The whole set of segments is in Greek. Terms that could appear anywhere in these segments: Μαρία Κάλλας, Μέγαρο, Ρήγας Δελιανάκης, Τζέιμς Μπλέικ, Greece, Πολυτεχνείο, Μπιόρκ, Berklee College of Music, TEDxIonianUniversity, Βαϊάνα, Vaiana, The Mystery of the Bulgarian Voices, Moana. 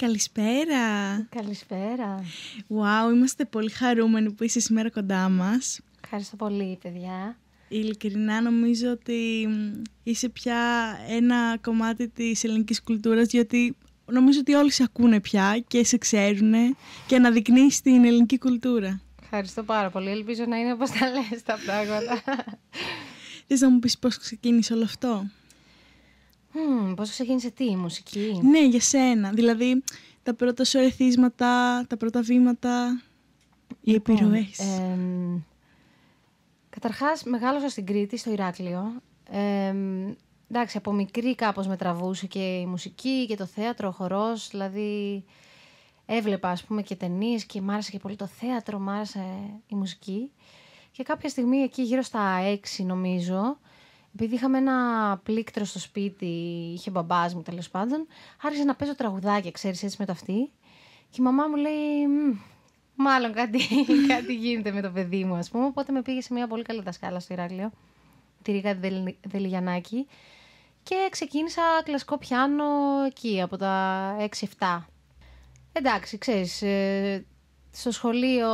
Καλησπέρα. Καλησπέρα. Wow, είμαστε πολύ χαρούμενοι που είσαι σήμερα κοντά μας. Ευχαριστώ πολύ, παιδιά. Ειλικρινά νομίζω ότι είσαι πια ένα κομμάτι της ελληνικής κουλτούρας, διότι νομίζω ότι όλοι σε ακούνε πια και σε ξέρουν και αναδεικνύεις την ελληνική κουλτούρα. Ευχαριστώ πάρα πολύ. Ελπίζω να είναι όπως τα λες τα πράγματα. Θες να μου πεις πώς ξεκίνησε όλο αυτό? Πώς ξεκίνησε τι, η μουσική? Ναι, για σένα. Δηλαδή, τα πρώτα σου ερεθίσματα, τα πρώτα βήματα, οι επιρροές. Καταρχάς, μεγάλωσα στην Κρήτη, στο Ηράκλειο. Εντάξει, από μικρή κάπως με τραβούσε και η μουσική και το θέατρο, ο χορός. Δηλαδή, έβλεπα, ας πούμε, και ταινίες και μ' άρεσε και πολύ το θέατρο, μ' άρεσε η μουσική. Και κάποια στιγμή εκεί, γύρω στα 6 νομίζω, επειδή είχαμε ένα πλήκτρο στο σπίτι, είχε μπαμπάς μου τέλος πάντων, άρχισε να παίζω τραγουδάκια, ξέρεις, έτσι με το αυτή. Και η μαμά μου λέει, μάλλον κάτι γίνεται με το παιδί μου, ας πούμε. Οπότε με πήγε σε μια πολύ καλή δασκάλα στο Ηράκλειο, τη Ρήγα Δελιανάκη, και ξεκίνησα κλασικό πιάνο εκεί, από τα 6-7. Εντάξει, ξέρεις, στο σχολείο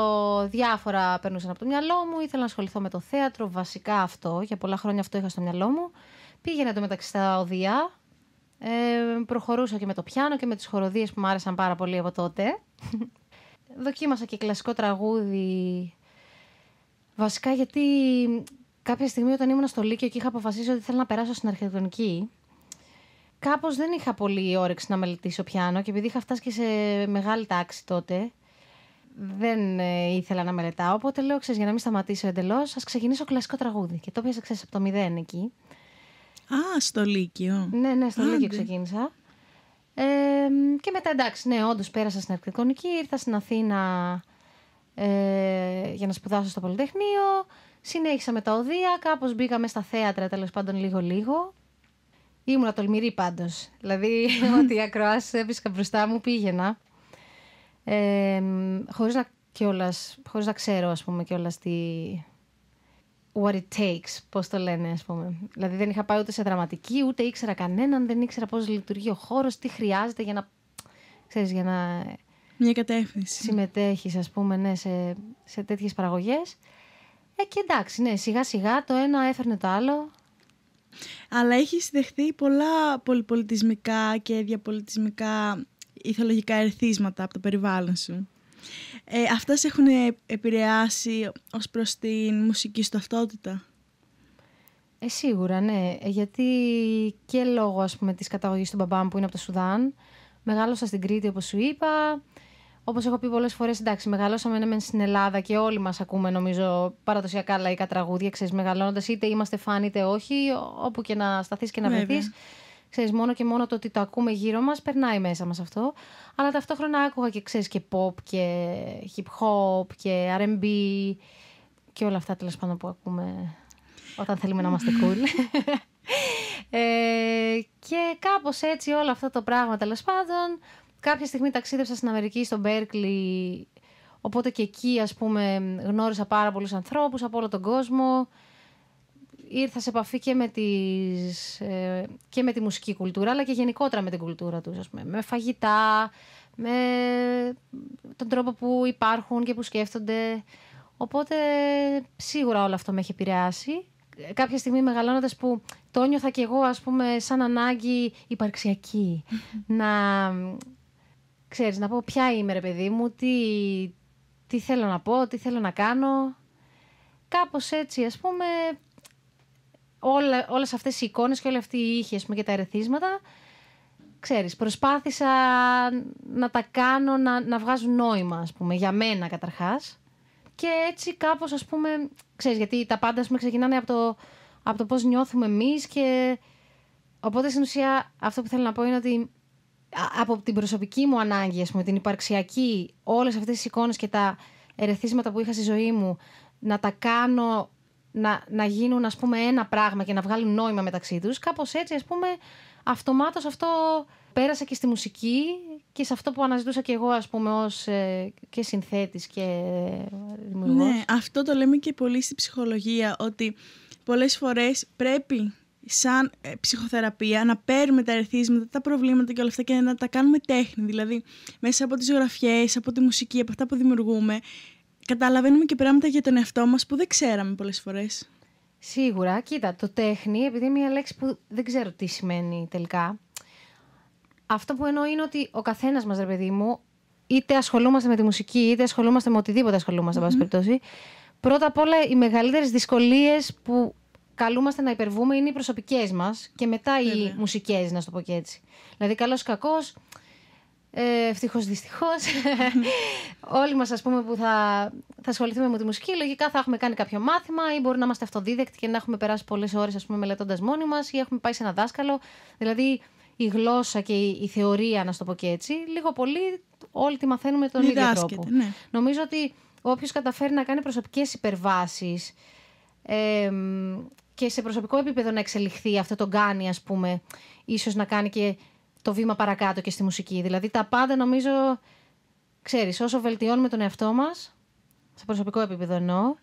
διάφορα περνούσαν από το μυαλό μου. Ήθελα να ασχοληθώ με το θέατρο, βασικά αυτό. Για πολλά χρόνια αυτό είχα στο μυαλό μου. Πήγαινα το μεταξύ στα οδεία. Προχωρούσα και με το πιάνο και με τις χοροδίες που μου άρεσαν πάρα πολύ από τότε. Δοκίμασα και κλασικό τραγούδι. Βασικά γιατί κάποια στιγμή όταν ήμουν στο Λύκειο και είχα αποφασίσει ότι θέλω να περάσω στην αρχιτεκτονική, κάπως δεν είχα πολύ όρεξη να μελετήσω πιάνο και επειδή είχα φτάσει και σε μεγάλη τάξη τότε, δεν ήθελα να μελετάω, οπότε λέω, ξέρεις, για να μην σταματήσω εντελώς, ας ξεκινήσω κλασικό τραγούδι. Και το πιάσα, ξέρεις, από το 0 εκεί. Α, στο Λύκειο. Ναι, στο Λύκειο ξεκίνησα. Και μετά, εντάξει, ναι, όντως πέρασα στην αρχιτεκτονική, ήρθα στην Αθήνα για να σπουδάσω στο Πολυτεχνείο, συνέχισα με τα οδεία, κάπως μπήκα μέσα στα θέατρα, τέλος πάντων λίγο-λίγο. Ήμουνα τολμηρή πάντως, δηλαδή ότι οι ακροάσεις έβρισκα μπροστά μου, πήγαινα. Χωρίς να ξέρω, ας πούμε, κιόλας τι... what it takes, πώς το λένε, ας πούμε. Δηλαδή δεν είχα πάει ούτε σε δραματική, ούτε ήξερα κανέναν, δεν ήξερα πώς λειτουργεί ο χώρος, τι χρειάζεται για να, ξέρεις, για να... μια κατεύθυνση. Συμμετέχεις, ας πούμε, ναι, σε τέτοιες παραγωγές. Και εντάξει, ναι, σιγά σιγά το ένα έφερνε το άλλο. Αλλά έχεις δεχθεί πολλά πολυπολιτισμικά και διαπολιτισμικά ηθολογικά ερθίσματα από το περιβάλλον σου. Αυτά σε έχουν επηρεάσει ως προς την μουσική σου ταυτότητα? Σίγουρα, ναι. Γιατί και λόγω, ας πούμε, της καταγωγής του μπαμπά μου που είναι από το Σουδάν, μεγάλωσα στην Κρήτη, όπως σου είπα. Όπως έχω πει πολλές φορές, εντάξει, μεγαλώσαμε ναι, στην Ελλάδα και όλοι μας ακούμε, νομίζω, παραδοσιακά λαϊκά τραγούδια, ξέρεις, μεγαλώνοντας, είτε είμαστε φαν είτε όχι, όπου και να σταθείς και να βρεθείς. Ξέρεις, μόνο και μόνο το ότι το ακούμε γύρω μας περνάει μέσα μας αυτό. Αλλά ταυτόχρονα άκουγα και, ξέρεις, και pop και hip-hop και R&B και όλα αυτά τέλος πάντων που ακούμε όταν θέλουμε να είμαστε cool. Και κάπως έτσι όλα αυτά τα πράγματα τέλος πάντων. Κάποια στιγμή ταξίδευσα στην Αμερική, στο Berklee, οπότε και εκεί, ας πούμε, γνώρισα πάρα πολλούς ανθρώπους από όλο τον κόσμο. Ήρθα σε επαφή και με τη μουσική κουλτούρα, αλλά και γενικότερα με την κουλτούρα τους, ας πούμε. Με φαγητά, με τον τρόπο που υπάρχουν και που σκέφτονται. Οπότε σίγουρα όλο αυτό με έχει επηρεάσει. Κάποια στιγμή μεγαλώνοντας που το νιώθα κι εγώ, ας πούμε, σαν ανάγκη υπαρξιακή. Να, ξέρεις, να πω ποια είμαι, ρε παιδί μου, τι θέλω να πω, τι θέλω να κάνω. Κάπως έτσι, ας πούμε... Όλες αυτές οι εικόνες και όλοι αυτοί οι ήχοι, ας πούμε, και τα ερεθίσματα, ξέρεις, προσπάθησα να τα κάνω να βγάζουν νόημα, ας πούμε, για μένα καταρχάς. Και έτσι κάπως, ας πούμε, ξέρεις, γιατί τα πάντα, ας πούμε, ξεκινάνε από το πώς νιώθουμε εμείς και... Οπότε, στην ουσία, αυτό που θέλω να πω είναι ότι από την προσωπική μου ανάγκη, ας πούμε, την υπαρξιακή, όλες αυτές τις εικόνες και τα ερεθίσματα που είχα στη ζωή μου, να τα κάνω... Να γίνουν, ας πούμε, ένα πράγμα και να βγάλουν νόημα μεταξύ τους. Κάπως έτσι, ας πούμε, αυτομάτως αυτό πέρασα και στη μουσική και σε αυτό που αναζητούσα και εγώ, ας πούμε, ως και συνθέτης και δημιουργός. Ναι, αυτό το λέμε και πολύ στη ψυχολογία, ότι πολλές φορές πρέπει σαν ψυχοθεραπεία, να παίρνουμε τα ερεθίσματα, τα προβλήματα και όλα αυτά και να τα κάνουμε τέχνη. Δηλαδή, μέσα από τις ζωγραφιές, από τη μουσική, από αυτά που δημιουργούμε, καταλαβαίνουμε και πράγματα για τον εαυτό μας που δεν ξέραμε πολλές φορές. Σίγουρα. Κοίτα, το τέχνη, επειδή είναι μια λέξη που δεν ξέρω τι σημαίνει τελικά, αυτό που εννοώ είναι ότι ο καθένας μας, ρε παιδί μου, είτε ασχολούμαστε με τη μουσική, είτε ασχολούμαστε με οτιδήποτε ασχολούμαστε, εν πάση περιπτώσει, πρώτα απ' όλα οι μεγαλύτερες δυσκολίες που καλούμαστε να υπερβούμε είναι οι προσωπικές μας και μετά οι μουσικές, να το πω και έτσι. Δηλαδή, καλός ή κακός, ευτυχώς δυστυχώς, όλοι μας, ας πούμε, που θα ασχοληθούμε με τη μουσική, λογικά θα έχουμε κάνει κάποιο μάθημα ή μπορεί να είμαστε αυτοδίδακτοι και να έχουμε περάσει πολλές ώρες, ας πούμε, μελετώντας μόνοι μας ή έχουμε πάει σε ένα δάσκαλο. Δηλαδή, η γλώσσα και η θεωρία, να το πω και έτσι, λίγο πολύ όλοι τη μαθαίνουμε τον ίδιο τρόπο. Ναι. Νομίζω ότι όποιος καταφέρει να κάνει προσωπικές υπερβάσεις και σε προσωπικό επίπεδο να εξελιχθεί, αυτό τον κάνει, ας πούμε, ίσως να κάνει και το βήμα παρακάτω και στη μουσική. Δηλαδή τα πάντα, νομίζω, ξέρεις, όσο βελτιώνουμε τον εαυτό μας, σε προσωπικό επίπεδο εννοώ,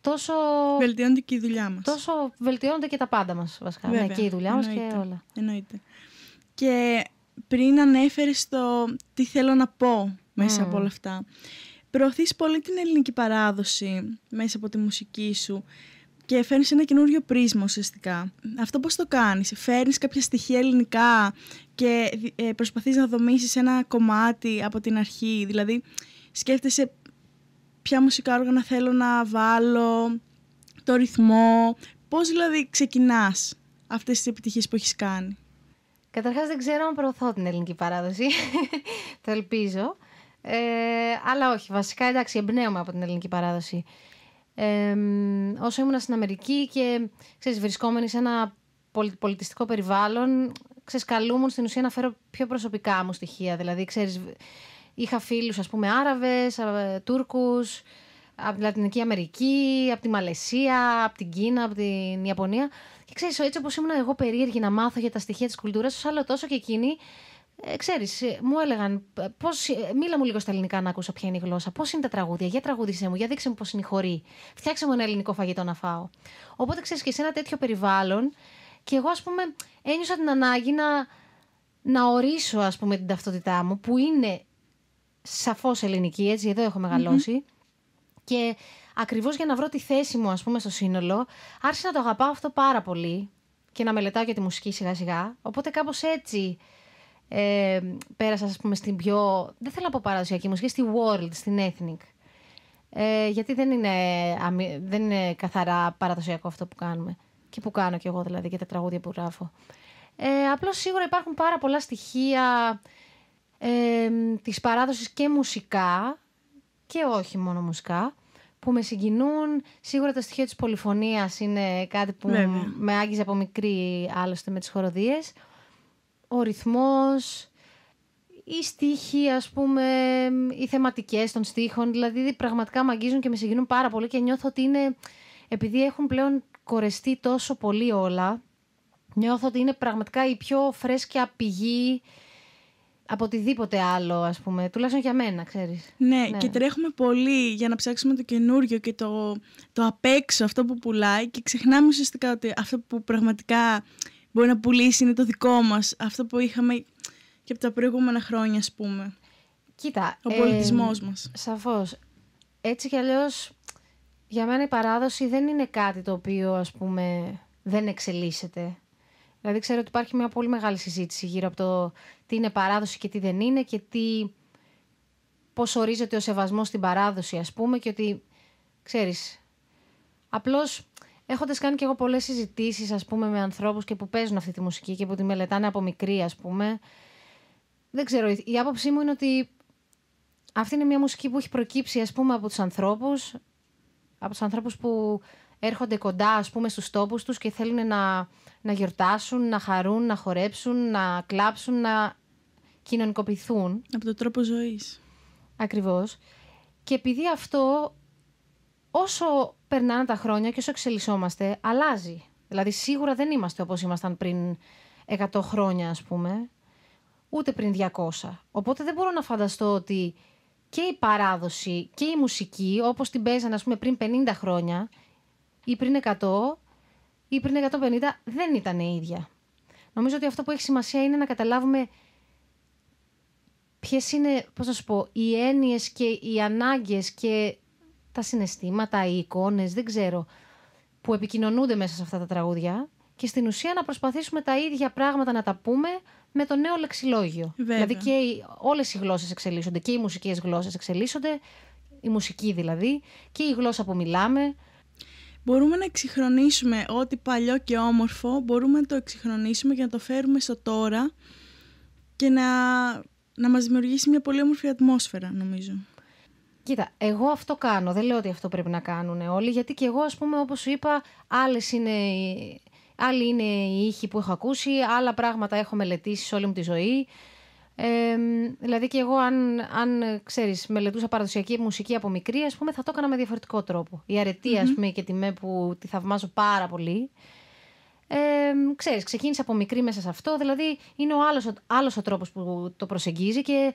τόσο βελτιώνεται και η δουλειά μας. Τόσο βελτιώνονται και τα πάντα μας, βασικά. Βέβαια, ναι, και η δουλειά μας και όλα. Εννοείται. Και πριν ανέφερες το τι θέλω να πω μέσα από όλα αυτά, προωθείς πολύ την ελληνική παράδοση μέσα από τη μουσική σου και φέρνεις ένα καινούριο πρίσμα ουσιαστικά. Αυτό πώς το κάνεις? Φέρνεις κάποια στοιχεία ελληνικά και προσπαθείς να δομήσεις ένα κομμάτι από την αρχή? Δηλαδή σκέφτεσαι ποια μουσικά όργανα θέλω να βάλω, το ρυθμό, πώς δηλαδή ξεκινάς αυτές τις επιτυχίες που έχεις κάνει? Καταρχάς δεν ξέρω αν προωθώ την ελληνική παράδοση, το ελπίζω. Αλλά όχι, βασικά, εντάξει, εμπνέομαι από την ελληνική παράδοση. Όσο ήμουνα στην Αμερική και, ξέρεις, βρισκόμενη σε ένα πολιτιστικό περιβάλλον, καλούμουν στην ουσία να φέρω πιο προσωπικά μου στοιχεία. Δηλαδή, ξέρεις, είχα φίλους, ας πούμε, Άραβες, Τούρκους, από τη Λατινική Αμερική, από τη Μαλαισία, από την Κίνα, από την Ιαπωνία. Και ξέρεις, έτσι όπως ήμουν εγώ περίεργη να μάθω για τα στοιχεία της κουλτούρας, άλλο τόσο και εκείνοι, ξέρεις, μου έλεγαν, μίλα μου λίγο στα ελληνικά να ακούσω ποια είναι η γλώσσα, πώς είναι τα τραγούδια, για τραγούδισε μου, για δείξε μου πώς είναι η χορή, φτιάξε μου ένα ελληνικό φαγητό να φάω. Οπότε, ξέρεις, και σε ένα τέτοιο περιβάλλον, και εγώ, ας πούμε, ένιωσα την ανάγκη να ορίσω, ας πούμε, την ταυτότητά μου, που είναι σαφώς ελληνική, έτσι, εδώ έχω μεγαλώσει. Και ακριβώς για να βρω τη θέση μου, ας πούμε, στο σύνολο, άρχισα να το αγαπάω αυτό πάρα πολύ και να μελετάω για τη μουσική σιγά-σιγά. Οπότε κάπως έτσι πέρασα, ας πούμε, στην πιο, δεν θέλω να πω παραδοσιακή μουσική, στη world, στην ethnic. Γιατί δεν είναι καθαρά παραδοσιακό αυτό που κάνουμε. Και που κάνω κι εγώ, δηλαδή, και τα τραγούδια που γράφω. Απλώς σίγουρα υπάρχουν πάρα πολλά στοιχεία της παράδοσης και μουσικά, και όχι μόνο μουσικά, που με συγκινούν. Σίγουρα το στοιχείο της πολυφωνίας είναι κάτι που με άγγιζε από μικρή, άλλωστε, με τις χοροδίες. Ο ρυθμός, οι στίχοι, ας πούμε, οι θεματικές των στίχων, δηλαδή πραγματικά με αγγίζουν και με συγκινούν πάρα πολύ και νιώθω ότι είναι, επειδή έχουν πλέον κορεστεί τόσο πολύ όλα, νιώθω ότι είναι πραγματικά η πιο φρέσκια πηγή από οτιδήποτε άλλο, ας πούμε, τουλάχιστον για μένα, ξέρεις. Ναι, ναι, και τρέχουμε πολύ για να ψάξουμε το καινούριο και το απέξω, αυτό που πουλάει, και ξεχνάμε ουσιαστικά ότι αυτό που πραγματικά μπορεί να πουλήσει είναι το δικό μας, αυτό που είχαμε και από τα προηγούμενα χρόνια, ας πούμε. Κοίτα, ο πολιτισμός μας. Σαφώς. Έτσι κι αλλιώς, για μένα η παράδοση δεν είναι κάτι το οποίο, ας πούμε, δεν εξελίσσεται. Δηλαδή, ξέρω ότι υπάρχει μια πολύ μεγάλη συζήτηση γύρω από το τι είναι παράδοση και τι δεν είναι και πώς ορίζεται ο σεβασμός στην παράδοση, ας πούμε, και ότι, ξέρεις, απλώς έχοντας κάνει και εγώ πολλές συζητήσεις, ας πούμε, με ανθρώπους και που παίζουν αυτή τη μουσική και που τη μελετάνε από μικρή, ας πούμε, δεν ξέρω, η άποψή μου είναι ότι αυτή είναι μια μουσική που έχει προκύψει, ας πούμε, από τους ανθρώπους, που έρχονται κοντά, ας πούμε, στους τόπους τους και θέλουν να γιορτάσουν, να χαρούν, να χορέψουν, να κλάψουν, να κοινωνικοποιηθούν. Από τον τρόπο ζωής. Ακριβώς. Και επειδή αυτό, όσο περνάνε τα χρόνια και όσο εξελισσόμαστε, αλλάζει. Δηλαδή, σίγουρα δεν είμαστε όπως ήμασταν πριν 100 χρόνια, ας πούμε, ούτε πριν 200. Οπότε δεν μπορώ να φανταστώ ότι και η παράδοση και η μουσική, όπως την παίζανε, ας πούμε, πριν 50 χρόνια ή πριν 100, ή πριν 150 δεν ήταν ίδια. Νομίζω ότι αυτό που έχει σημασία είναι να καταλάβουμε ποιες είναι, πώς να σου πω, οι έννοιες και οι ανάγκες και τα συναισθήματα, οι εικόνες, δεν ξέρω, που επικοινωνούνται μέσα σε αυτά τα τραγούδια και στην ουσία να προσπαθήσουμε τα ίδια πράγματα να τα πούμε με το νέο λεξιλόγιο. Βέβαια. Δηλαδή και όλες οι γλώσσες εξελίσσονται και οι μουσικές γλώσσες εξελίσσονται, η μουσική δηλαδή, και η γλώσσα που μιλάμε. Μπορούμε να εξυγχρονίσουμε ό,τι παλιό και όμορφο, μπορούμε να το εξυγχρονίσουμε και να το φέρουμε στο τώρα και να μας δημιουργήσει μια πολύ όμορφη ατμόσφαιρα, νομίζω. Κοίτα, εγώ αυτό κάνω, δεν λέω ότι αυτό πρέπει να κάνουν όλοι, γιατί και εγώ, ας πούμε, όπως σου είπα, άλλοι είναι οι ήχοι που έχω ακούσει, άλλα πράγματα έχω μελετήσει σε όλη μου τη ζωή. Δηλαδή και εγώ αν ξέρεις, μελετούσα παραδοσιακή μουσική από μικρή, ας πούμε, θα το έκανα με διαφορετικό τρόπο. Η αρετία, ας πούμε, και τη ΜΕ που τη θαυμάζω πάρα πολύ, ξέρεις, ξεκίνησα από μικρή μέσα σε αυτό. Δηλαδή είναι ο άλλος ο τρόπος που το προσεγγίζει και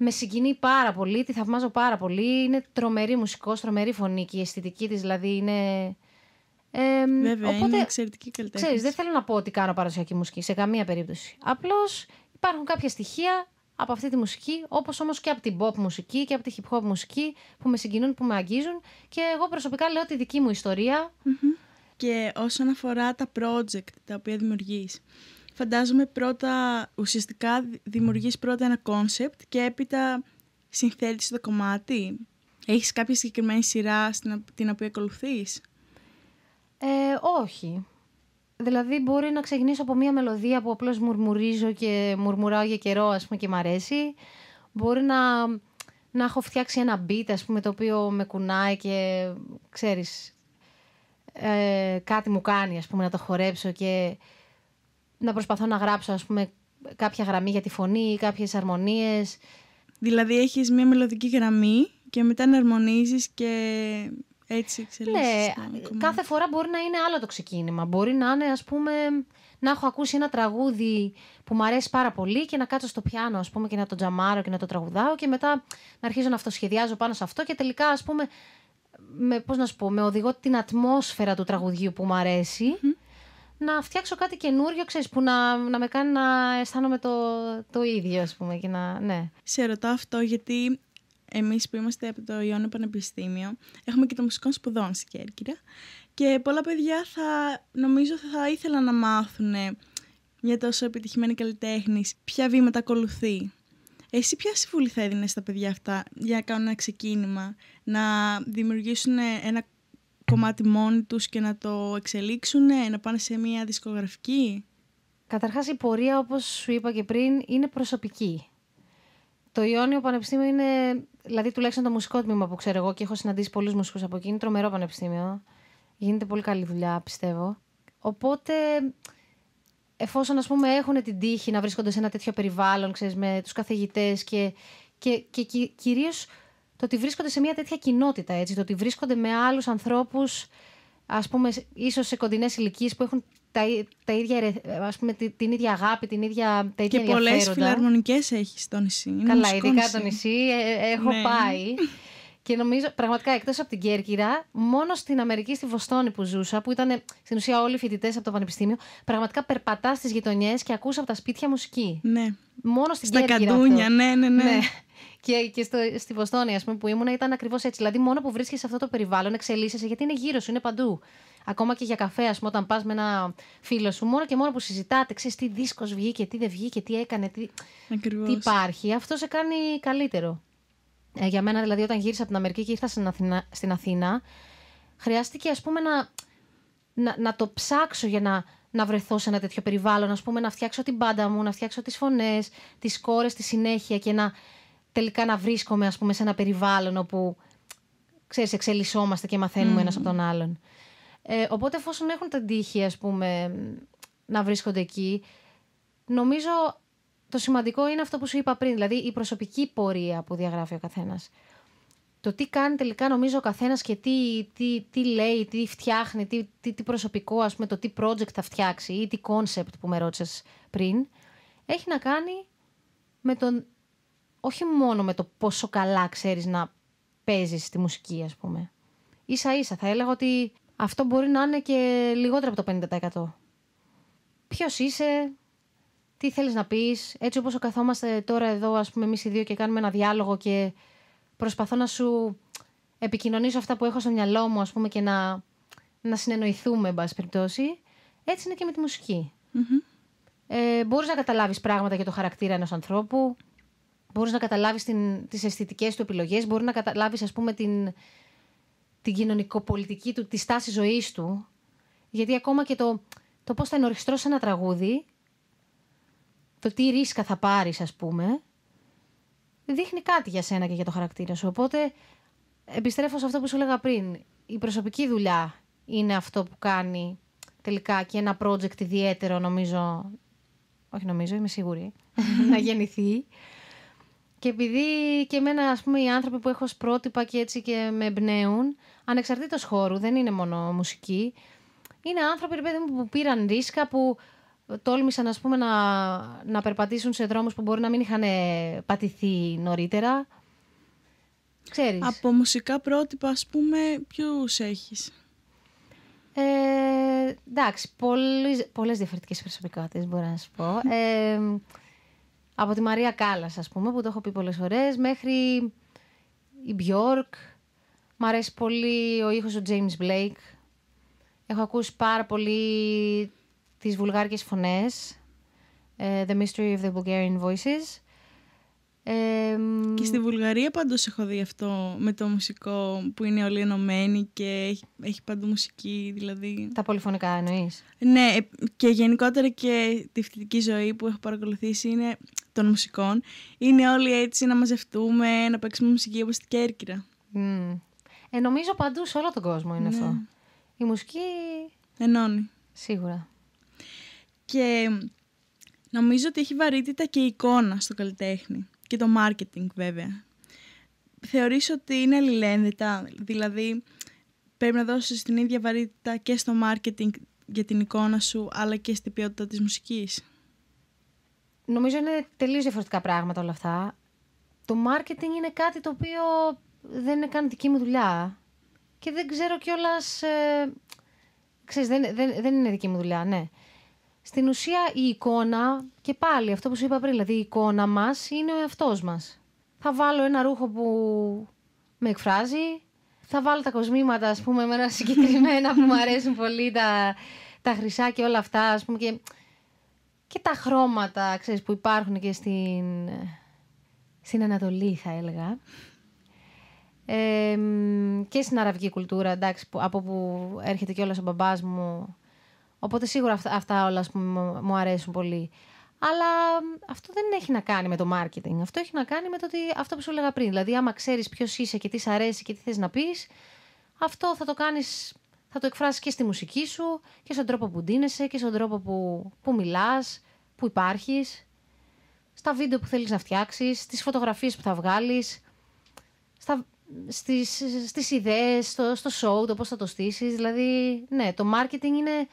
με συγκινεί πάρα πολύ, τη θαυμάζω πάρα πολύ. Είναι τρομερή μουσικός, τρομερή φωνή και η αισθητική της δηλαδή είναι... Βέβαια, οπότε, είναι εξαιρετική καλλιτέχνη. Ξέρεις, δεν θέλω να πω ότι κάνω παραδοσιακή μουσική σε καμία περίπτωση. Απλώς υπάρχουν κάποια στοιχεία από αυτή τη μουσική, όπως όμως και από την pop μουσική και από τη hip hop μουσική, που με συγκινούν, που με αγγίζουν. Και εγώ προσωπικά λέω τη δική μου ιστορία. Και όσον αφορά τα project τα οποία δημιουργείς, φαντάζομαι ουσιαστικά δημιουργείς πρώτα ένα concept και έπειτα συνθέτεις το κομμάτι. Έχεις κάποια συγκεκριμένη σειρά την οποία ακολουθείς? Όχι. Δηλαδή μπορεί να ξεκινήσω από μια μελωδία που απλώς μουρμουρίζω και μουρμουράω για καιρό, ας πούμε, και μ' αρέσει. Μπορεί να έχω φτιάξει ένα beat, ας πούμε, το οποίο με κουνάει και, ξέρεις, κάτι μου κάνει, ας πούμε, να το χορέψω και να προσπαθώ να γράψω, ας πούμε, κάποια γραμμή για τη φωνή ή κάποιες αρμονίες. Δηλαδή έχεις μια μελωδική γραμμή και μετά να αρμονίζεις και... έτσι εξελίσσεται. Ναι, κάθε φορά μπορεί να είναι άλλο το ξεκίνημα. Μπορεί να είναι, ας πούμε, να έχω ακούσει ένα τραγούδι που μου αρέσει πάρα πολύ και να κάτσω στο πιάνο, ας πούμε, και να το τζαμάρω και να το τραγουδάω και μετά να αρχίζω να αυτοσχεδιάζω πάνω σε αυτό και τελικά, ας πούμε, με οδηγώ την ατμόσφαιρα του τραγουδιού που μου αρέσει να φτιάξω κάτι καινούριο, ξέρεις, που να με κάνει να αισθάνομαι το ίδιο, ας πούμε. Και ναι. Σε ρωτάω αυτό γιατί... εμείς που είμαστε από το Ιόνιο Πανεπιστήμιο έχουμε και το μουσικών σπουδών στη Κέρκυρα και πολλά παιδιά νομίζω θα ήθελαν να μάθουν μια τόσο επιτυχημένη καλλιτέχνη ποια βήματα ακολουθεί. Εσύ ποια συμβουλή θα έδινες στα παιδιά αυτά για να κάνουν ένα ξεκίνημα, να δημιουργήσουν ένα κομμάτι μόνοι τους και να το εξελίξουν, να πάνε σε μια δισκογραφική? Καταρχάς η πορεία, όπως σου είπα και πριν, είναι προσωπική. Το Ιόνιο Πανεπιστήμιο είναι, δηλαδή τουλάχιστον το μουσικό τμήμα που ξέρω εγώ και έχω συναντήσει πολλούς μουσικούς από εκεί, είναι τρομερό πανεπιστήμιο. Γίνεται πολύ καλή δουλειά, πιστεύω. Οπότε, εφόσον, ας πούμε, έχουν την τύχη να βρίσκονται σε ένα τέτοιο περιβάλλον, ξέρεις, με τους καθηγητές και κυρίως το ότι βρίσκονται σε μια τέτοια κοινότητα, έτσι, το ότι βρίσκονται με άλλους ανθρώπους, ας πούμε, ίσως σε κοντινές ηλικίες που έχουν τα ίδια, ας πούμε, την ίδια αγάπη, τα ίδια ενδιαφέροντα. Και πολλές φιλαρμονικές έχεις στο νησί. Καλά, ειδικά το νησί. Έχω πάει. Και νομίζω, πραγματικά, εκτός από την Κέρκυρα, μόνο στην Αμερική, στη Βοστόνη που ζούσα, που ήταν στην ουσία όλοι φοιτητές από το Πανεπιστήμιο, πραγματικά περπατά στις γειτονιές και ακούσα από τα σπίτια μουσική. Ναι. Μόνο στην Κέρκυρα. Στα καντούνια, ναι. Και στη Βοστόνη, ας πούμε, που ήμουνα, ήταν ακριβώς έτσι. Δηλαδή, μόνο που βρίσκεσαι σε αυτό το περιβάλλον, εξελίσσεσαι, γιατί είναι γύρω σου, είναι παντού. Ακόμα και για καφέ, ας πούμε, όταν πας με ένα φίλο σου, μόνο που συζητάτε, ξέρεις τι δίσκος βγήκε, τι δεν βγήκε, τι έκανε, τι υπάρχει, αυτό σε κάνει καλύτερο. Για μένα, δηλαδή, όταν γύρισα από την Αμερική και ήρθα στην Αθήνα, χρειάστηκε, ας πούμε, να το ψάξω για να βρεθώ σε ένα τέτοιο περιβάλλον, ας πούμε, να φτιάξω την μπάντα μου, να φτιάξω τις φωνές, τις κόρες, τη συνέχεια και τελικά να βρίσκομαι, ας πούμε, σε ένα περιβάλλον όπου, ξέρεις, εξελισσόμαστε και μαθαίνουμε ένας από τον άλλον. Οπότε, εφόσον έχουν την τύχη, ας πούμε, να βρίσκονται εκεί, νομίζω το σημαντικό είναι αυτό που σου είπα πριν, δηλαδή η προσωπική πορεία που διαγράφει ο καθένας. Το τι κάνει τελικά, νομίζω, ο καθένας και τι λέει, τι φτιάχνει, τι προσωπικό, ας πούμε, το τι project θα φτιάξει ή τι concept που με ρώτησες πριν, έχει να κάνει με τον... όχι μόνο με το πόσο καλά ξέρεις να παίζεις τη μουσική, ας πούμε. Ίσα-ίσα θα έλεγα ότι αυτό μπορεί να είναι και λιγότερο από το 50%. Ποιος είσαι, τι θέλεις να πεις, έτσι όπως καθόμαστε τώρα εδώ, ας πούμε, εμείς οι δύο και κάνουμε ένα διάλογο και προσπαθώ να σου επικοινωνήσω αυτά που έχω στο μυαλό μου, ας πούμε, και να συνεννοηθούμε, εν πάση περιπτώσει. Έτσι είναι και με τη μουσική. Mm-hmm. Μπορείς να καταλάβεις πράγματα για το χαρακτήρα ενός ανθρώπου, μπορείς να καταλάβεις τις αισθητικές του επιλογές, μπορείς να καταλάβεις, ας πούμε, την κοινωνικοπολιτική του, τη στάση ζωής του. Γιατί ακόμα και το πώς θα ενορχιστρώσει ένα τραγούδι, το τι ρίσκα θα πάρεις, ας πούμε, δείχνει κάτι για σένα και για το χαρακτήρα σου. Οπότε, επιστρέφω σε αυτό που σου έλεγα πριν. Η προσωπική δουλειά είναι αυτό που κάνει τελικά και ένα project ιδιαίτερο, νομίζω. Όχι νομίζω, είμαι σίγουρη. Να γεννηθεί. Και επειδή και εμένα, ας πούμε, οι άνθρωποι που έχω ως πρότυπα και έτσι και με εμπνέουν, ανεξαρτήτως χώρου, δεν είναι μόνο μουσική, είναι άνθρωποι, ρε παιδί μου, που πήραν ρίσκα, που τόλμησαν, ας πούμε, να περπατήσουν σε δρόμους που μπορεί να μην είχαν πατηθεί νωρίτερα. Ξέρεις. Από μουσικά πρότυπα, ας πούμε, ποιους έχεις? Εντάξει, πολλές διαφορετικές προσωπικότητες μπορώ να σου πω. Από τη Μαρία Κάλλας, ας πούμε, που το έχω πει πολλές φορές, μέχρι η Μπιόρκ. Μ' αρέσει πολύ ο ήχος του Τζέιμς Μπλέικ. Έχω ακούσει πάρα πολύ τις βουλγάρικες φωνές. The Mystery of the Bulgarian Voices. Και στη Βουλγαρία πάντως έχω δει αυτό με το μουσικό που είναι όλοι ενωμένοι και έχει παντού μουσική, δηλαδή. Τα πολυφωνικά εννοείς? Ναι, και γενικότερα και τη φοιτητική ζωή που έχω παρακολουθήσει είναι των μουσικών. Είναι όλοι έτσι να μαζευτούμε, να παίξουμε μουσική όπως την Κέρκυρα. Νομίζω παντού σε όλο τον κόσμο είναι, ναι, αυτό. Η μουσική ενώνει. Σίγουρα. Και νομίζω ότι έχει βαρύτητα και η εικόνα στο καλλιτέχνη. Και το marketing, βέβαια. Θεωρείς ότι είναι αλληλένδετα? Δηλαδή πρέπει να δώσεις την ίδια βαρύτητα και στο marketing για την εικόνα σου, αλλά και στην ποιότητα της μουσικής? Νομίζω είναι τελείως διαφορετικά πράγματα όλα αυτά. Το marketing είναι κάτι το οποίο δεν είναι καν δική μου δουλειά. Και δεν ξέρω κιόλας, ξέρεις, δεν είναι δική μου δουλειά, ναι. Στην ουσία η εικόνα, και πάλι αυτό που σου είπα πριν, δηλαδή η εικόνα μας είναι ο εαυτός μας. Θα βάλω ένα ρούχο που με εκφράζει, θα βάλω τα κοσμήματα, ας πούμε, με ένα συγκεκριμένα που μου αρέσουν πολύ, τα χρυσά και όλα αυτά, ας πούμε, και τα χρώματα, ξέρεις, που υπάρχουν και στην Ανατολή, θα έλεγα. Και στην αραβική κουλτούρα, εντάξει, από που έρχεται κιόλας ο μπαμπάς μου. Οπότε σίγουρα αυτά όλα, ας πούμε, μου αρέσουν πολύ. Αλλά αυτό δεν έχει να κάνει με το marketing. Αυτό έχει να κάνει με το ότι, αυτό που σου έλεγα πριν. Δηλαδή, άμα ξέρεις ποιος είσαι και τι σ' αρέσει και τι θες να πεις, αυτό θα το κάνεις, θα το εκφράσεις και στη μουσική σου και στον τρόπο που ντύνεσαι και στον τρόπο που μιλάς, που υπάρχεις, στα βίντεο που θέλεις να φτιάξεις, στις φωτογραφίες που θα βγάλεις, στις ιδέες, στο show, το πώς θα το στήσεις. Δηλαδή, ναι, το marketing είναι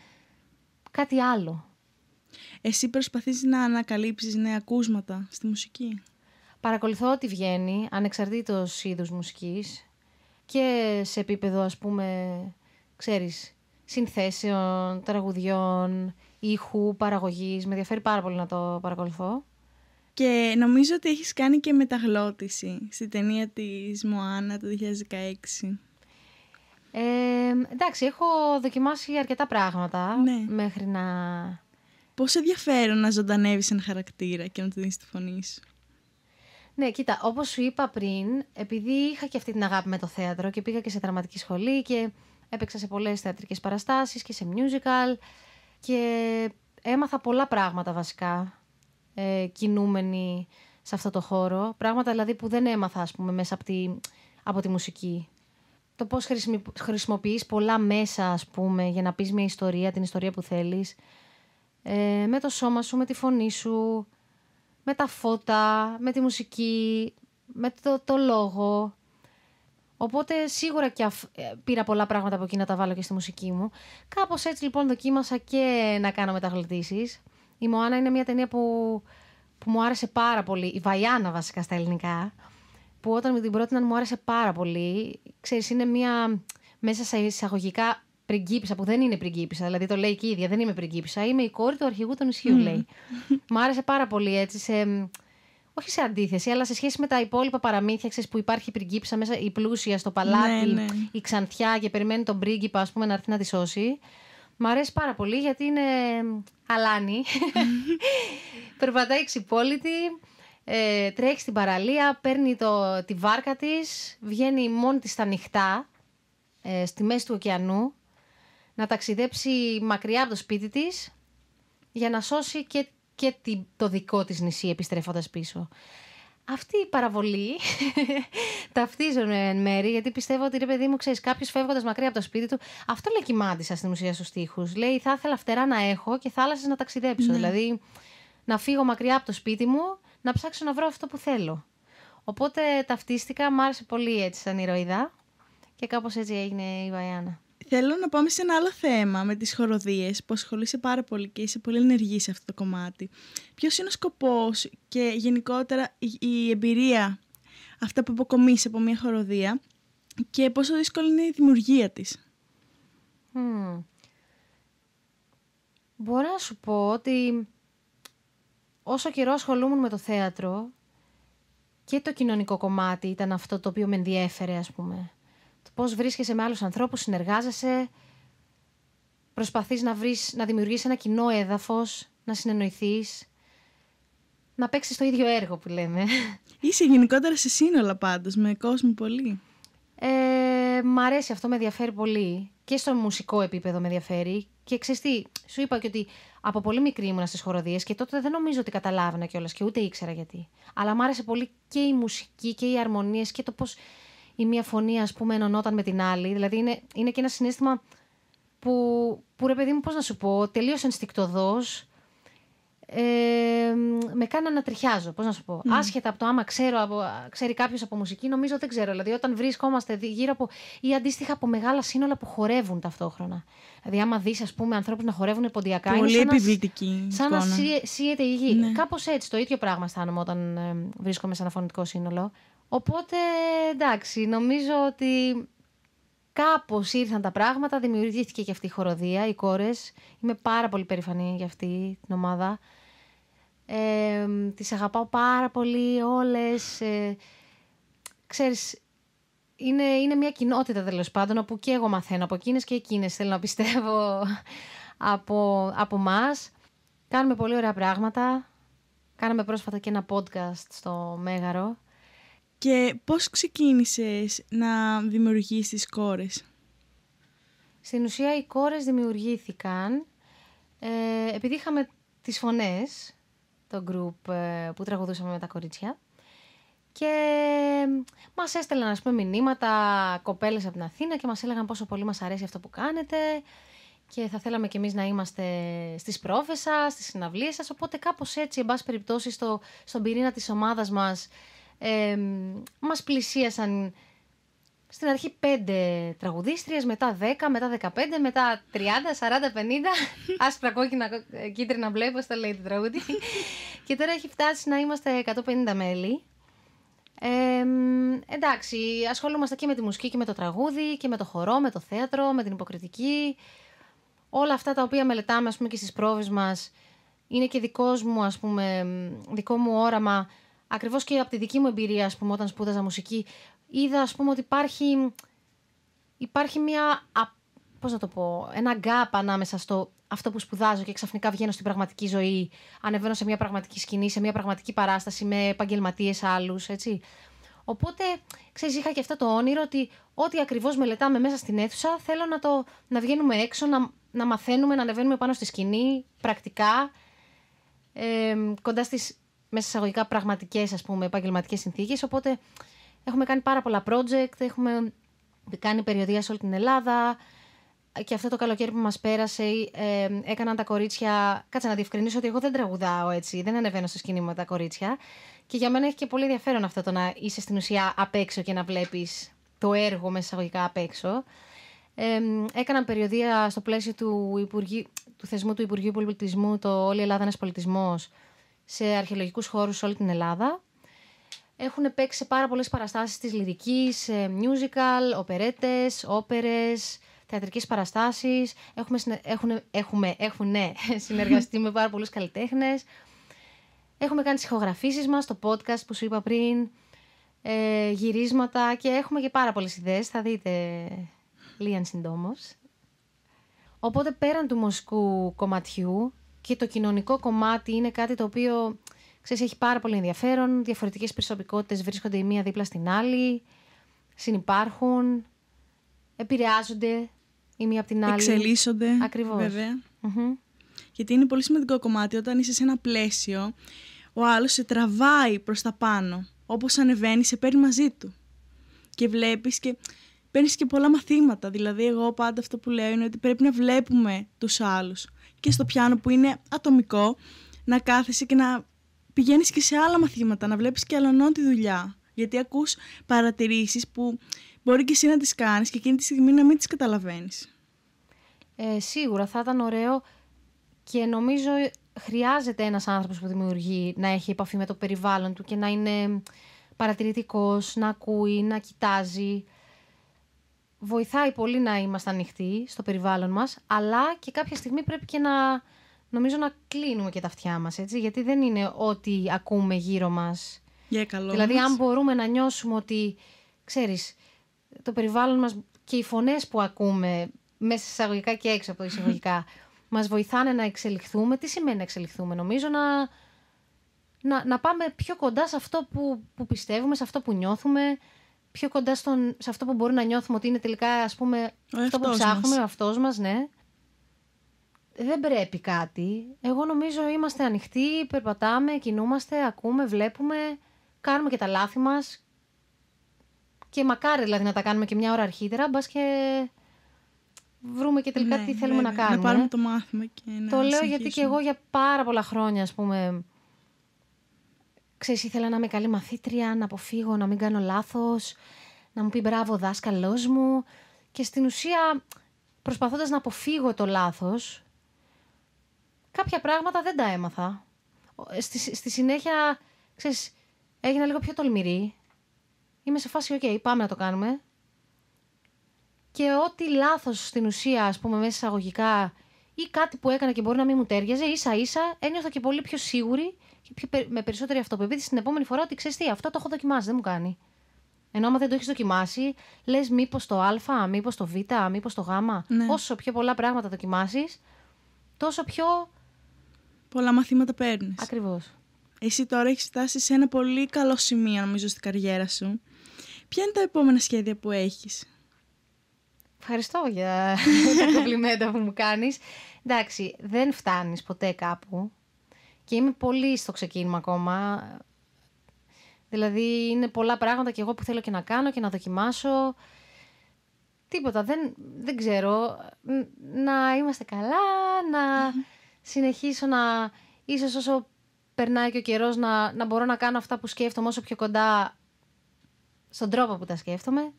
κάτι άλλο. Εσύ προσπαθείς να ανακαλύψεις νέα ακούσματα στη μουσική? Παρακολουθώ ό,τι βγαίνει, ανεξαρτήτως είδους μουσικής, και σε επίπεδο, ας πούμε, ξέρεις, συνθέσεων, τραγουδιών, ήχου, παραγωγής. Με ενδιαφέρει πάρα πολύ να το παρακολουθώ. Και νομίζω ότι έχεις κάνει και μεταγλώτηση στη ταινία της Μοάνα το 2016. Εντάξει, έχω δοκιμάσει αρκετά πράγματα, ναι, μέχρι να... Πόσο ενδιαφέρον να ζωντανεύεις ένα χαρακτήρα και να του δίνεις τη φωνή σου. Ναι, κοίτα, όπως σου είπα πριν, επειδή είχα και αυτή την αγάπη με το θέατρο και πήγα και σε δραματική σχολή και έπαιξα σε πολλές θεατρικές παραστάσεις και σε musical και έμαθα πολλά πράγματα βασικά, κινούμενη σε αυτό το χώρο. Πράγματα δηλαδή που δεν έμαθα, ας πούμε, μέσα από τη μουσική. Το πώς χρησιμοποιείς πολλά μέσα, ας πούμε, για να πεις μια ιστορία, την ιστορία που θέλεις. Με το σώμα σου, με τη φωνή σου, με τα φώτα, με τη μουσική, με το λόγο. Οπότε σίγουρα και πήρα πολλά πράγματα από εκεί να τα βάλω και στη μουσική μου. Κάπως έτσι λοιπόν δοκίμασα και να κάνω μεταγλωτήσεις. Η Moana είναι μια ταινία που μου άρεσε πάρα πολύ. Η Vaiana βασικά στα ελληνικά. Που όταν με την πρότειναν μου άρεσε πάρα πολύ. Ξέρεις, είναι μια, μέσα σε εισαγωγικά, πριγκίπισσα, που δεν είναι πριγκίπισσα, δηλαδή το λέει και η ίδια, δεν είμαι πριγκίπισσα, είμαι η κόρη του αρχηγού των Ισχύου, λέει. Μ' άρεσε πάρα πολύ έτσι, όχι σε αντίθεση, αλλά σε σχέση με τα υπόλοιπα παραμύθια, ξέρεις, που υπάρχει η πριγκίπισσα μέσα, η πλούσια στο παλάτι, ναι, ναι, η ξανθιά και περιμένει τον πρίγκιπα, ας πούμε, να έρθει να τη σώσει. Μ' αρέσει πάρα πολύ γιατί είναι αλάνη, περπατάει ξυπόλυτη, τρέχει στην παραλία, παίρνει τη βάρκα της, βγαίνει μόνη της στα νυχτά, στη μέση του ωκεανού, να ταξιδέψει μακριά από το σπίτι της για να σώσει και το δικό της νησί επιστρέφοντας πίσω. Αυτή η παραβολή ταυτίζουν εν μέρη, γιατί πιστεύω ότι, ρε παιδί μου, ξέρεις, κάποιος φεύγοντας μακριά από το σπίτι του, αυτό λέει κοιμάντησα στην ουσία στους στίχους. Λέει, θα ήθελα φτερά να έχω και θάλασσες να ταξιδέψω. Ναι. Δηλαδή, να φύγω μακριά από το σπίτι μου, να ψάξω να βρω αυτό που θέλω. Οπότε ταυτίστηκα, μ' άρεσε πολύ έτσι σαν ηρωίδα και κάπως έτσι έγινε η Βαϊάνα. Θέλω να πάμε σε ένα άλλο θέμα με τις χοροδίες που ασχολείσαι πάρα πολύ και είσαι πολύ ενεργή σε αυτό το κομμάτι. Ποιος είναι ο σκοπός και γενικότερα η εμπειρία, αυτά που αποκομίσει από μια χοροδία και πόσο δύσκολη είναι η δημιουργία της? Μπορώ να σου πω ότι όσο καιρό ασχολούμουν με το θέατρο και το κοινωνικό κομμάτι ήταν αυτό το οποίο με ενδιέφερε, ας πούμε. Πώς βρίσκεσαι με άλλους ανθρώπους, συνεργάζεσαι, προσπαθείς να δημιουργήσεις ένα κοινό έδαφος, να συνεννοηθείς, να παίξεις το ίδιο έργο που λέμε. Είσαι γενικότερα σε σύνολα πάντως, με κόσμο πολύ. Μ' αρέσει αυτό, με ενδιαφέρει πολύ. Και στο μουσικό επίπεδο με ενδιαφέρει. Και ξέρεις τι, σου είπα και ότι από πολύ μικρή ήμουνα στις χοροδίες και τότε δεν νομίζω ότι καταλάβαινα κιόλας και ούτε ήξερα γιατί. Αλλά μ' άρεσε πολύ και η μουσική και οι αρμονίες και το πώς η μία φωνή, ας πούμε, ενωνόταν με την άλλη. Δηλαδή είναι και ένα συναίσθημα που ρε παιδί μου, πώς να σου πω, τελείως ενστικτωδώς, με κάνει να τριχιάζω, πώς να σου πω. Άσχετα από το άμα ξέρει κάποιος από μουσική, νομίζω δεν ξέρω. Δηλαδή όταν βρισκόμαστε γύρω από, ή αντίστοιχα από μεγάλα σύνολα που χορεύουν ταυτόχρονα. Δηλαδή άμα δεις, ας πούμε, ανθρώπους να χορεύουν ποντιακά, πολύ επιβλητική, σαν να σύεται η γη. Ναι. Κάπως έτσι το ίδιο πράγμα αισθάνομαι όταν βρίσκομαι σε ένα φωνητικό σύνολο. Οπότε, εντάξει, νομίζω ότι κάπως ήρθαν τα πράγματα, δημιουργήθηκε και αυτή η χοροδία, οι κόρες. Είμαι πάρα πολύ περήφανη για αυτή την ομάδα. Τις αγαπάω πάρα πολύ όλες. Ξέρεις, είναι μια κοινότητα, τέλος πάντων, όπου και εγώ μαθαίνω από εκείνες και εκείνες, θέλω να πιστεύω, από μας. Κάνουμε πολύ ωραία πράγματα. Κάναμε πρόσφατα και ένα podcast στο Μέγαρο. Και πώς ξεκίνησες να δημιουργήσεις τις κόρες? Στην ουσία οι κόρες δημιουργήθηκαν επειδή είχαμε τις φωνές, το group που τραγουδούσαμε με τα κορίτσια, και μας έστελναν, ας πούμε, μηνύματα κοπέλες από την Αθήνα και μας έλεγαν πόσο πολύ μας αρέσει αυτό που κάνετε και θα θέλαμε κι εμείς να είμαστε στις πρόβες σας, στις συναυλίες σας. Οπότε κάπως έτσι, εν πάση περιπτώσει, στον πυρήνα της ομάδας μας μας πλησίασαν στην αρχή 5 τραγουδίστριες, μετά 10, μετά 15, μετά 30, 40, 50 άσπρα, κόκκινα, κίτρινα, μπλε, πώς το λέει το τραγούδι. Και τώρα έχει φτάσει να είμαστε 150 μέλη. Εντάξει, ασχολούμαστε και με τη μουσική και με το τραγούδι και με το χορό, με το θέατρο, με την υποκριτική. Όλα αυτά τα οποία μελετάμε, ας πούμε, και στις πρόβες μας, είναι και δικό μου όραμα. Ακριβώς και από τη δική μου εμπειρία, ας πούμε, όταν σπούδαζα μουσική, είδα, ας πούμε, ότι υπάρχει μια, πώς να το πω, ένα gap ανάμεσα στο αυτό που σπουδάζω και ξαφνικά βγαίνω στην πραγματική ζωή, ανεβαίνω σε μια πραγματική σκηνή, σε μια πραγματική παράσταση με επαγγελματίες άλλους, έτσι. Οπότε, ξέρεις, είχα και αυτό το όνειρο ότι ό,τι ακριβώς μελετάμε μέσα στην αίθουσα, θέλω να βγαίνουμε έξω, να μαθαίνουμε, να ανεβαίνουμε πάνω στη σκηνή, πρακτικά, κοντά στις, μέσα εισαγωγικά, πραγματικές, ας πούμε, επαγγελματικές συνθήκες. Οπότε έχουμε κάνει πάρα πολλά project, έχουμε κάνει περιοδεία σε όλη την Ελλάδα και αυτό το καλοκαίρι που μας πέρασε έκαναν τα κορίτσια... Κάτσε να διευκρινίσω ότι εγώ δεν τραγουδάω, έτσι, δεν ανεβαίνω στο σκηνή με τα κορίτσια και για μένα έχει και πολύ ενδιαφέρον αυτό το να είσαι στην ουσία απ' έξω και να βλέπεις το έργο μέσα εισαγωγικά απ' έξω. Έκαναν περιοδεία στο πλαίσιο του θεσμού του Υπουργείου Πολιτισμού, το «Όλη Ελλάδα ένας πολιτισμός», σε αρχαιολογικούς χώρους σε όλη την Ελλάδα. Έχουν παίξει σε πάρα πολλές παραστάσεις της λυρικής, musical, οπερέτες, όπερες, θεατρικές παραστάσεις, έχουν συνεργαστεί με πάρα πολλούς καλλιτέχνες, έχουμε κάνει τις ηχογραφήσεις μας, το podcast που σου είπα πριν, γυρίσματα και έχουμε και πάρα πολλές ιδέες, θα δείτε λίγαν συντόμως. Οπότε πέραν του μουσικού κομματιού και το κοινωνικό κομμάτι είναι κάτι το οποίο, ξέρεις, έχει πάρα πολύ ενδιαφέρον, διαφορετικές προσωπικότητες βρίσκονται η μία δίπλα στην άλλη, συνυπάρχουν, επηρεάζονται η μία από την άλλη. Εξελίσσονται, ακριβώς. Βέβαια. Mm-hmm. Γιατί είναι πολύ σημαντικό κομμάτι όταν είσαι σε ένα πλαίσιο, ο άλλος σε τραβάει προς τα πάνω. Όπως ανεβαίνει, σε παίρνει μαζί του. Και βλέπεις και παίρνεις και πολλά μαθήματα. Δηλαδή, εγώ πάντα αυτό που λέω είναι ότι πρέπει να βλέπουμε τους άλλους. Και στο πιάνο που είναι ατομικό, να κάθεσαι και να πηγαίνεις και σε άλλα μαθήματα, να βλέπεις και αλλωνών τη δουλειά. Γιατί ακούς παρατηρήσεις που μπορεί και εσύ να τις κάνεις και εκείνη τη στιγμή να μην τις καταλαβαίνεις. Σίγουρα θα ήταν ωραίο και νομίζω χρειάζεται ένας άνθρωπος που δημιουργεί να έχει επαφή με το περιβάλλον του και να είναι παρατηρητικός, να ακούει, να κοιτάζει. Βοηθάει πολύ να είμαστε ανοιχτοί στο περιβάλλον μας, αλλά και κάποια στιγμή πρέπει και να, νομίζω, να κλείνουμε και τα αυτιά μας, έτσι, γιατί δεν είναι ό,τι ακούμε γύρω μας. Yeah, καλό δηλαδή, μας. Αν μπορούμε να νιώσουμε ότι, ξέρεις, το περιβάλλον μας και οι φωνές που ακούμε, μέσα σε εισαγωγικά και έξω από εισαγωγικά, μας βοηθάνε να εξελιχθούμε. Τι σημαίνει να εξελιχθούμε? Νομίζω να πάμε πιο κοντά σε αυτό που πιστεύουμε, σε αυτό που νιώθουμε, πιο κοντά σε αυτό που μπορεί να νιώθουμε ότι είναι τελικά, ας πούμε, αυτό που ψάχνουμε, ο αυτός μας, ναι. Δεν πρέπει κάτι. Εγώ νομίζω είμαστε ανοιχτοί, περπατάμε, κινούμαστε, ακούμε, βλέπουμε, κάνουμε και τα λάθη μας. Και μακάρι δηλαδή να τα κάνουμε και μια ώρα αρχίτερα, μπας και βρούμε και τελικά τι θέλουμε να κάνουμε. Να πάρουμε το μάθημα και να το λέω συνεχίσουμε. Γιατί και εγώ για πάρα πολλά χρόνια, ας πούμε, ξέρεις, ήθελα να είμαι καλή μαθήτρια, να αποφύγω, να μην κάνω λάθος, να μου πει μπράβο ο δάσκαλός μου. Και στην ουσία, προσπαθώντας να αποφύγω το λάθος, κάποια πράγματα δεν τα έμαθα. Στη συνέχεια, ξέρεις, έγινα λίγο πιο τολμηρή. Είμαι σε φάση, OK, πάμε να το κάνουμε. Και ό,τι λάθος στην ουσία, ας πούμε, μέσα εισαγωγικά, ή κάτι που έκανα και μπορεί να μην μου τέριαζε, ίσα-ίσα ένιωθα και πολύ πιο σίγουρη και με περισσότερη αυτοπεποίθηση την επόμενη φορά ότι, ξέρεις τι, αυτό το έχω δοκιμάσει, δεν μου κάνει. Ενώ άμα δεν το έχεις δοκιμάσει, λες μήπως το α, μήπως το β, μήπως το γ. Ναι. Όσο πιο πολλά πράγματα δοκιμάσεις, τόσο πιο πολλά μαθήματα παίρνεις. Ακριβώς. Εσύ τώρα έχεις φτάσει σε ένα πολύ καλό σημείο, νομίζω, στην καριέρα σου. Ποια είναι τα επόμενα σχέδια που έχεις? Ευχαριστώ για τα κομπλιμέντα που μου κάνεις. Εντάξει, δεν φτάνεις ποτέ κάπου και είμαι πολύ στο ξεκίνημα ακόμα. Δηλαδή είναι πολλά πράγματα και εγώ που θέλω και να κάνω και να δοκιμάσω. Τίποτα, δεν ξέρω. Να είμαστε καλά, να συνεχίσω να, ίσως όσο περνάει και ο καιρός, να μπορώ να κάνω αυτά που σκέφτομαι όσο πιο κοντά στον τρόπο που τα σκέφτομαι.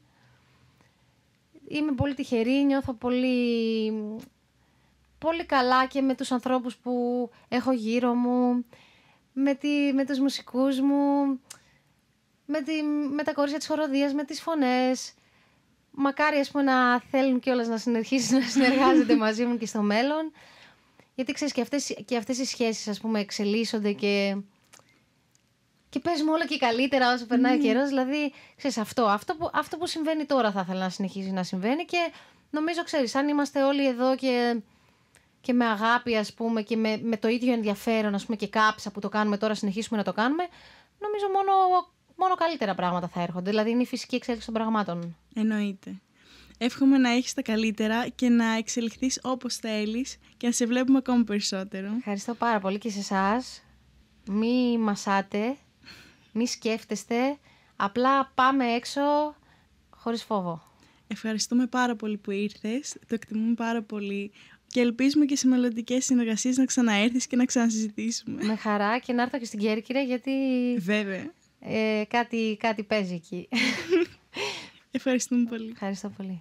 Είμαι πολύ τυχερή, νιώθω πολύ καλά και με τους ανθρώπους που έχω γύρω μου, με τους μουσικούς μου, με τα κορίτσια της χοροδίας, με τις φωνές. Μακάρι, ας πούμε, να θέλουν κιόλας να συνεχίσουν να συνεργάζονται μαζί μου και στο μέλλον. Γιατί, ξέρεις, και αυτές οι σχέσεις, ας πούμε, εξελίσσονται και παίζουμε όλο και καλύτερα όσο περνάει ο καιρός. Δηλαδή, ξέρεις, αυτό που συμβαίνει τώρα θα ήθελα να συνεχίζει να συμβαίνει και νομίζω, ξέρεις, αν είμαστε όλοι εδώ και με αγάπη, ας πούμε, και με το ίδιο ενδιαφέρον, ας πούμε, και κάψα που το κάνουμε τώρα, συνεχίσουμε να το κάνουμε, νομίζω μόνο καλύτερα πράγματα θα έρχονται. Δηλαδή, είναι η φυσική εξέλιξη των πραγμάτων. Εννοείται. Εύχομαι να έχεις τα καλύτερα και να εξελιχθείς όπως θέλεις και να σε βλέπουμε ακόμα περισσότερο. Ευχαριστώ πάρα πολύ και σε εσάς. Μη μασάτε. Μη σκέφτεστε, απλά πάμε έξω χωρίς φόβο. Ευχαριστούμε πάρα πολύ που ήρθες, το εκτιμούμε πάρα πολύ και ελπίζουμε και σε μελλοντικές συνεργασίες να ξαναέρθεις και να ξανασυζητήσουμε. Με χαρά και να έρθω και στην Κέρκυρα γιατί βέβαια. Κάτι παίζει εκεί. Ευχαριστούμε πολύ. Ευχαριστώ πολύ.